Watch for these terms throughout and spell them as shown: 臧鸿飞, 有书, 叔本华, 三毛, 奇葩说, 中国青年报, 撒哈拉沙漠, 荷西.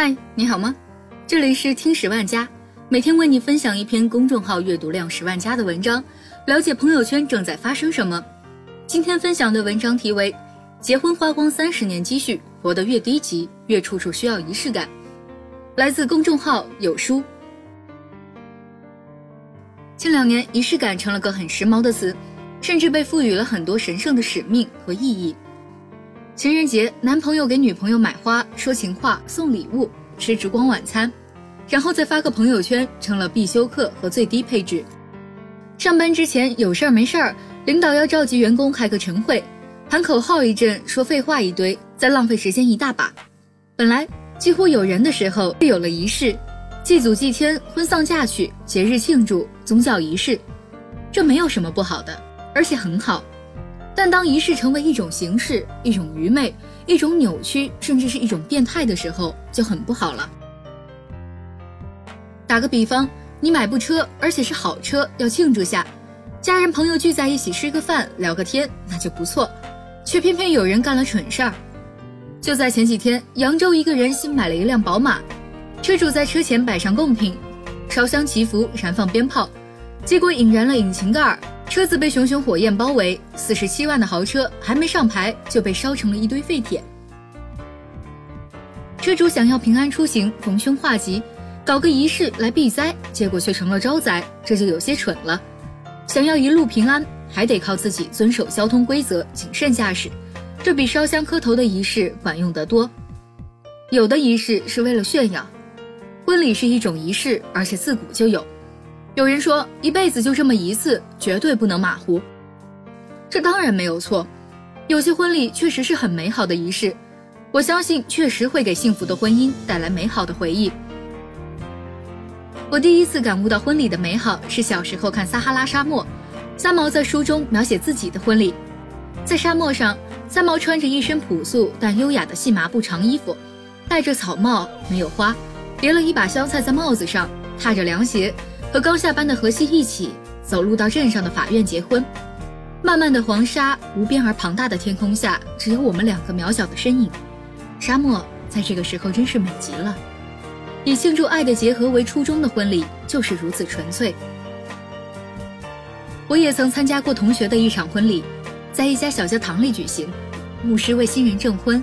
嗨，你好吗？这里是听十万加，每天为你分享一篇公众号阅读量10万加的文章，了解朋友圈正在发生什么。今天分享的文章题为结婚花光30年积蓄，活得越低级越处处需要仪式感，来自公众号有书。近2年，仪式感成了个很时髦的词，甚至被赋予了很多神圣的使命和意义。情人节，男朋友给女朋友买花、说情话、送礼物、吃烛光晚餐，然后再发个朋友圈，成了必修课和最低配置。上班之前有事儿没事儿，领导要召集员工开个晨会，喊口号一阵，说废话一堆，再浪费时间一大把。本来几乎有人的时候就有了仪式，祭祖祭天、婚丧嫁娶、节日庆祝、宗教仪式，这没有什么不好的，而且很好。但当仪式成为一种形式、一种愚昧、一种扭曲，甚至是一种变态的时候，就很不好了。打个比方，你买部车，而且是好车，要庆祝下，家人朋友聚在一起吃个饭、聊个天，那就不错，却偏偏有人干了蠢事儿。就在前几天，扬州一个人新买了一辆宝马，车主在车前摆上贡品，烧香祈福，燃放鞭炮，结果引燃了引擎盖，车子被熊熊火焰包围，47万的豪车还没上牌就被烧成了一堆废铁。车主想要平安出行，逢凶化吉，搞个仪式来避灾，结果却成了招灾，这就有些蠢了。想要一路平安，还得靠自己遵守交通规则，谨慎驾驶，这比烧香磕头的仪式管用得多。有的仪式是为了炫耀，婚礼是一种仪式，而且自古就有。有人说一辈子就这么一次，绝对不能马虎，这当然没有错，有些婚礼确实是很美好的仪式，我相信确实会给幸福的婚姻带来美好的回忆。我第一次感悟到婚礼的美好是小时候看撒哈拉沙漠，三毛在书中描写自己的婚礼。在沙漠上，三毛穿着一身朴素但优雅的细麻布长衣服，戴着草帽，没有花，别了一把香菜在帽子上，踏着凉鞋，和刚下班的荷西一起走路到镇上的法院结婚。漫漫的黄沙，无边而庞大的天空下，只有我们2个渺小的身影。沙漠在这个时候真是美极了。以庆祝爱的结合为初衷的婚礼就是如此纯粹。我也曾参加过同学的一场婚礼，在一家小教堂里举行，牧师为新人证婚，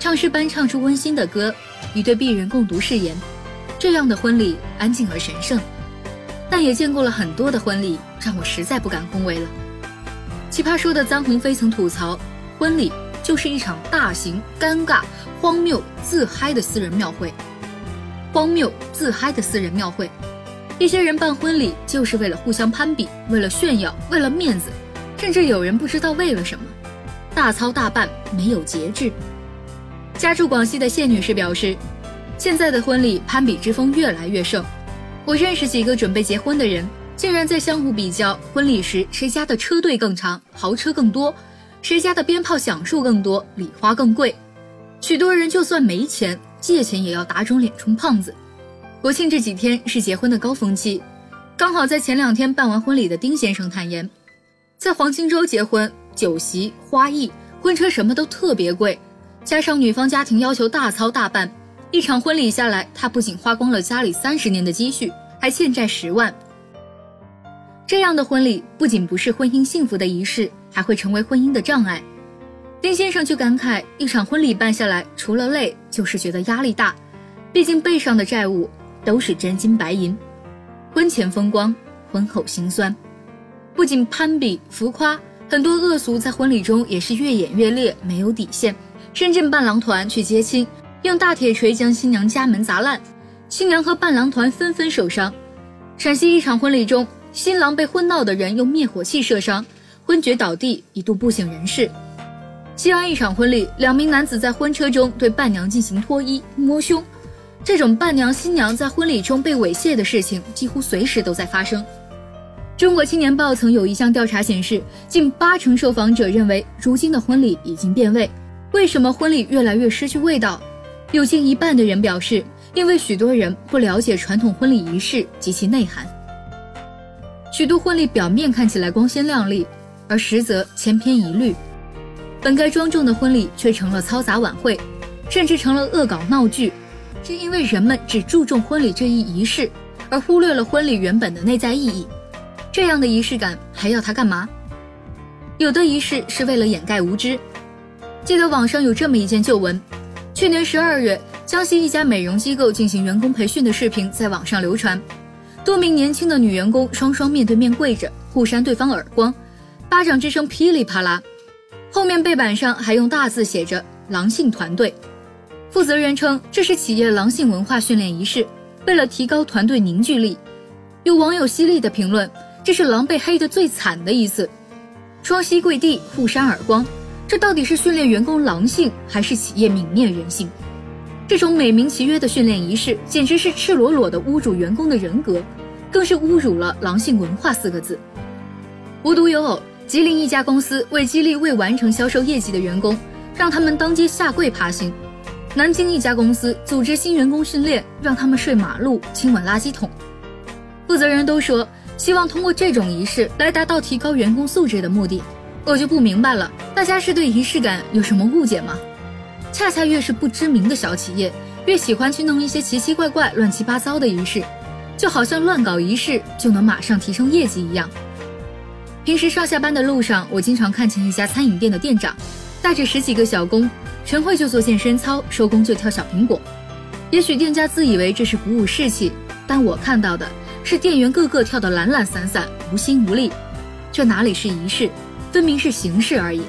唱诗班唱出温馨的歌，一对璧人共读誓言。这样的婚礼安静而神圣，但也见过了很多的婚礼，让我实在不敢恭维了。奇葩说的臧鸿飞曾吐槽，婚礼就是一场大型、尴尬、荒谬、自嗨的私人庙会。荒谬、自嗨的私人庙会，一些人办婚礼就是为了互相攀比，为了炫耀，为了面子，甚至有人不知道为了什么，大操大办，没有节制。家住广西的谢女士表示，现在的婚礼攀比之风越来越盛。我认识几个准备结婚的人，竟然在相互比较婚礼时谁家的车队更长，豪车更多，谁家的鞭炮响数更多，礼花更贵。许多人就算没钱，借钱也要打肿脸充胖子。国庆这几天是结婚的高峰期，刚好在前2天办完婚礼的丁先生坦言，在黄金周结婚，酒席、花艺、婚车什么都特别贵，加上女方家庭要求大操大办，一场婚礼下来，他不仅花光了家里30年的积蓄，还欠债10万。这样的婚礼不仅不是婚姻幸福的仪式，还会成为婚姻的障碍。丁先生就感慨，一场婚礼办下来，除了累，就是觉得压力大，毕竟背上的债务都是真金白银。婚前风光，婚后辛酸，不仅攀比浮夸，很多恶俗在婚礼中也是越演越烈，没有底线。深圳伴郎团去接亲，用大铁锤将新娘家门砸烂，新娘和伴郎团纷纷受伤。陕西一场婚礼中，新郎被婚闹的人用灭火器射伤，昏厥倒地，一度不省人事。西安一场婚礼，2名男子在婚车中对伴娘进行脱衣、摸胸，这种伴娘新娘在婚礼中被猥亵的事情几乎随时都在发生。中国青年报曾有一项调查显示，近80%受访者认为如今的婚礼已经变味。为什么婚礼越来越失去味道？有近1半的人表示，因为许多人不了解传统婚礼仪式及其内涵。许多婚礼表面看起来光鲜亮丽，而实则千篇一律。本该庄重的婚礼却成了嘈杂晚会，甚至成了恶搞闹剧。是因为人们只注重婚礼这一仪式，而忽略了婚礼原本的内在意义。这样的仪式感还要它干嘛？有的仪式是为了掩盖无知。记得网上有这么一件旧闻，去年12月，江西一家美容机构进行员工培训的视频在网上流传，多名年轻的女员工双双面对面跪着，互扇对方耳光，巴掌之声噼里啪啦，后面背板上还用大字写着“狼性团队”。负责人称这是企业狼性文化训练仪式，为了提高团队凝聚力。有网友犀利地评论，这是狼被黑得最惨的一次，双膝跪地，互扇耳光，这到底是训练员工狼性，还是企业泯灭人性？这种美名其曰的训练仪式，简直是赤裸裸的侮辱员工的人格，更是侮辱了狼性文化4个字。无独有偶，吉林一家公司为激励未完成销售业绩的员工，让他们当街下跪爬行；南京一家公司组织新员工训练，让他们睡马路，亲吻垃圾桶。负责人都说希望通过这种仪式来达到提高员工素质的目的，我就不明白了，大家是对仪式感有什么误解吗？恰恰越是不知名的小企业，越喜欢去弄一些奇奇怪怪乱七八糟的仪式，就好像乱搞仪式就能马上提升业绩一样。平时上下班的路上，我经常看见一家餐饮店的店长带着10几个小工，晨会就做健身操，收工就跳小苹果。也许店家自以为这是鼓舞士气，但我看到的是店员个个跳得懒懒散散，无心无力，这哪里是仪式，分明是形式而已。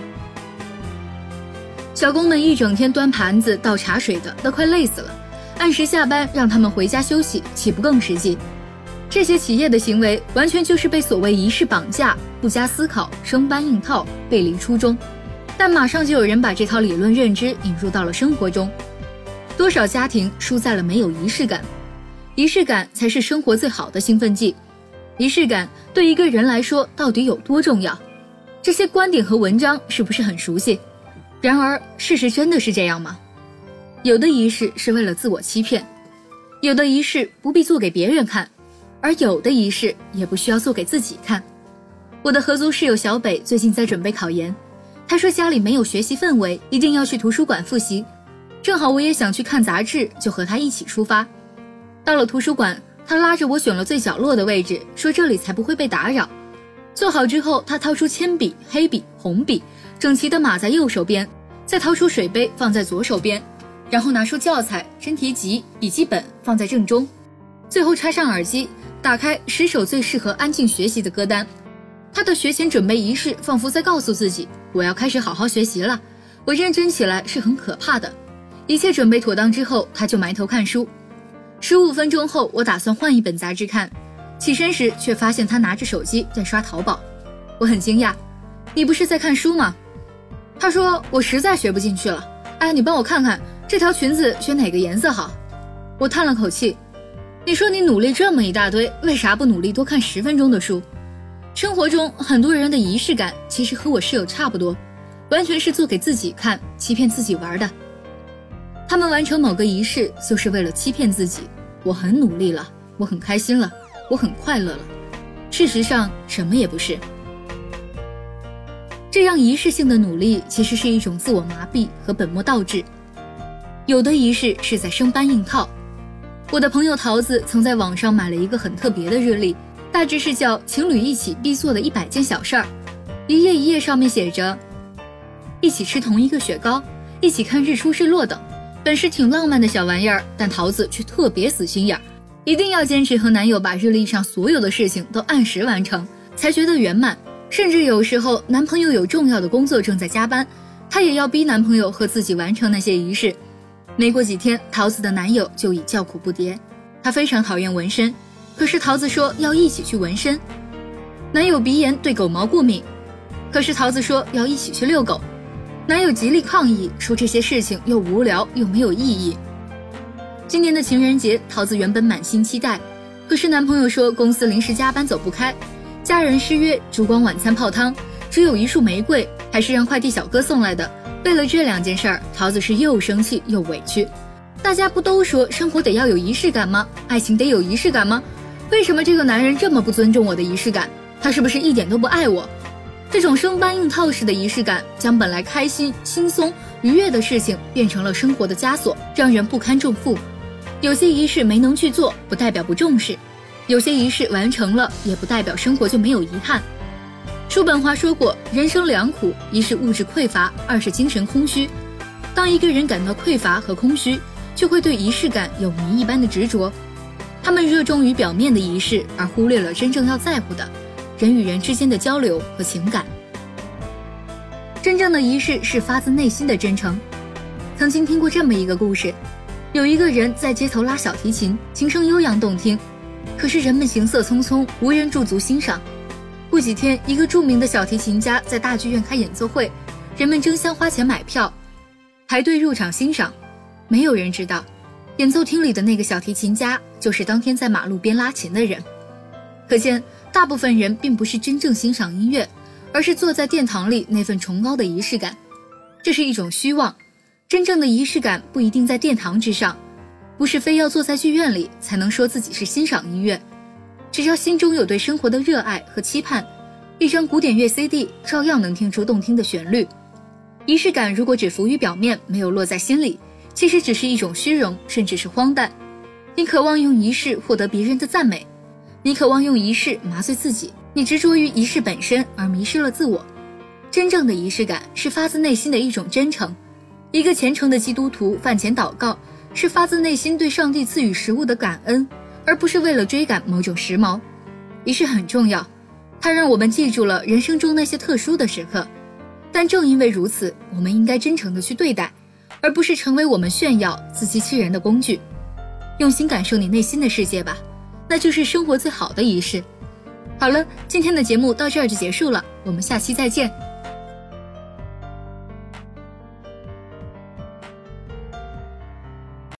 小工们一整天端盘子倒茶水的都快累死了，按时下班让他们回家休息，岂不更实际？这些企业的行为完全就是被所谓仪式绑架，不加思考，生搬硬套，背离初衷。但马上就有人把这套理论认知引入到了生活中，多少家庭输在了没有仪式感。仪式感才是生活最好的兴奋剂。仪式感对一个人来说到底有多重要？这些观点和文章是不是很熟悉？然而事实真的是这样吗？有的仪式是为了自我欺骗，有的仪式不必做给别人看，而有的仪式也不需要做给自己看。我的合租室友小北最近在准备考研，他说家里没有学习氛围，一定要去图书馆复习。正好我也想去看杂志，就和他一起出发。到了图书馆，他拉着我选了最角落的位置，说这里才不会被打扰。坐好之后，他掏出铅笔、黑笔、红笔，整齐地码在右手边，再掏出水杯放在左手边，然后拿出教材、真题集、笔记本放在正中，最后插上耳机，打开10首最适合安静学习的歌单。他的学前准备仪式仿佛在告诉自己，我要开始好好学习了，我认真起来是很可怕的。一切准备妥当之后，他就埋头看书。15分钟后，我打算换一本杂志看，起身时却发现他拿着手机在刷淘宝。我很惊讶，你不是在看书吗？他说，我实在学不进去了，你帮我看看这条裙子选哪个颜色好。我叹了口气，你说你努力这么一大堆，为啥不努力多看10分钟的书？生活中很多人的仪式感其实和我室友差不多，完全是做给自己看，欺骗自己玩的。他们完成某个仪式就是为了欺骗自己，我很努力了，我很开心了，我很快乐了。事实上什么也不是。这样仪式性的努力其实是一种自我麻痹和本末倒置。有的仪式是在生搬硬套。我的朋友桃子曾在网上买了一个很特别的日历，大致是叫情侣一起必做的100件小事儿。一页一页上面写着一起吃同一个雪糕，一起看日出日落等。本是挺浪漫的小玩意儿，但桃子却特别死心眼儿，一定要坚持和男友把日历上所有的事情都按时完成才觉得圆满。甚至有时候男朋友有重要的工作正在加班，她也要逼男朋友和自己完成那些仪式。没过几天，桃子的男友就已叫苦不迭。他非常讨厌纹身，可是桃子说要一起去纹身。男友鼻炎对狗毛过敏，可是桃子说要一起去遛狗。男友极力抗议，说这些事情又无聊又没有意义。今年的情人节，桃子原本满心期待，可是男朋友说公司临时加班走不开，家人失约，烛光晚餐泡汤，只有1束玫瑰，还是让快递小哥送来的。为了这2件事儿，桃子是又生气又委屈。大家不都说生活得要有仪式感吗？爱情得有仪式感吗？为什么这个男人这么不尊重我的仪式感？他是不是一点都不爱我？这种生搬硬套式的仪式感，将本来开心、轻松、愉悦的事情变成了生活的枷锁，让人不堪重负。有些仪式没能去做，不代表不重视；有些仪式完成了，也不代表生活就没有遗憾。叔本华说过，人生两苦，一是物质匮乏，二是精神空虚。当一个人感到匮乏和空虚，就会对仪式感有迷一般的执着。他们热衷于表面的仪式，而忽略了真正要在乎的人与人之间的交流和情感。真正的仪式是发自内心的真诚。曾经听过这么一个故事，有一个人在街头拉小提琴，琴声悠扬动听，可是人们行色匆匆，无人驻足欣赏。不几天，一个著名的小提琴家在大剧院开演奏会，人们争相花钱买票，排队入场欣赏。没有人知道，演奏厅里的那个小提琴家就是当天在马路边拉琴的人。可见，大部分人并不是真正欣赏音乐，而是坐在殿堂里那份崇高的仪式感，这是一种虚妄。真正的仪式感不一定在殿堂之上，不是非要坐在剧院里才能说自己是欣赏音乐。只要心中有对生活的热爱和期盼，一张古典乐 CD 照样能听出动听的旋律。仪式感如果只浮于表面，没有落在心里，其实只是一种虚荣，甚至是荒诞。你渴望用仪式获得别人的赞美，你渴望用仪式麻醉自己，你执着于仪式本身而迷失了自我。真正的仪式感是发自内心的一种真诚。一个虔诚的基督徒饭前祷告，是发自内心对上帝赐予食物的感恩，而不是为了追赶某种时髦。仪式很重要，它让我们记住了人生中那些特殊的时刻，但正因为如此，我们应该真诚地去对待，而不是成为我们炫耀、自欺欺人的工具。用心感受你内心的世界吧，那就是生活最好的仪式。好了，今天的节目到这儿就结束了，我们下期再见。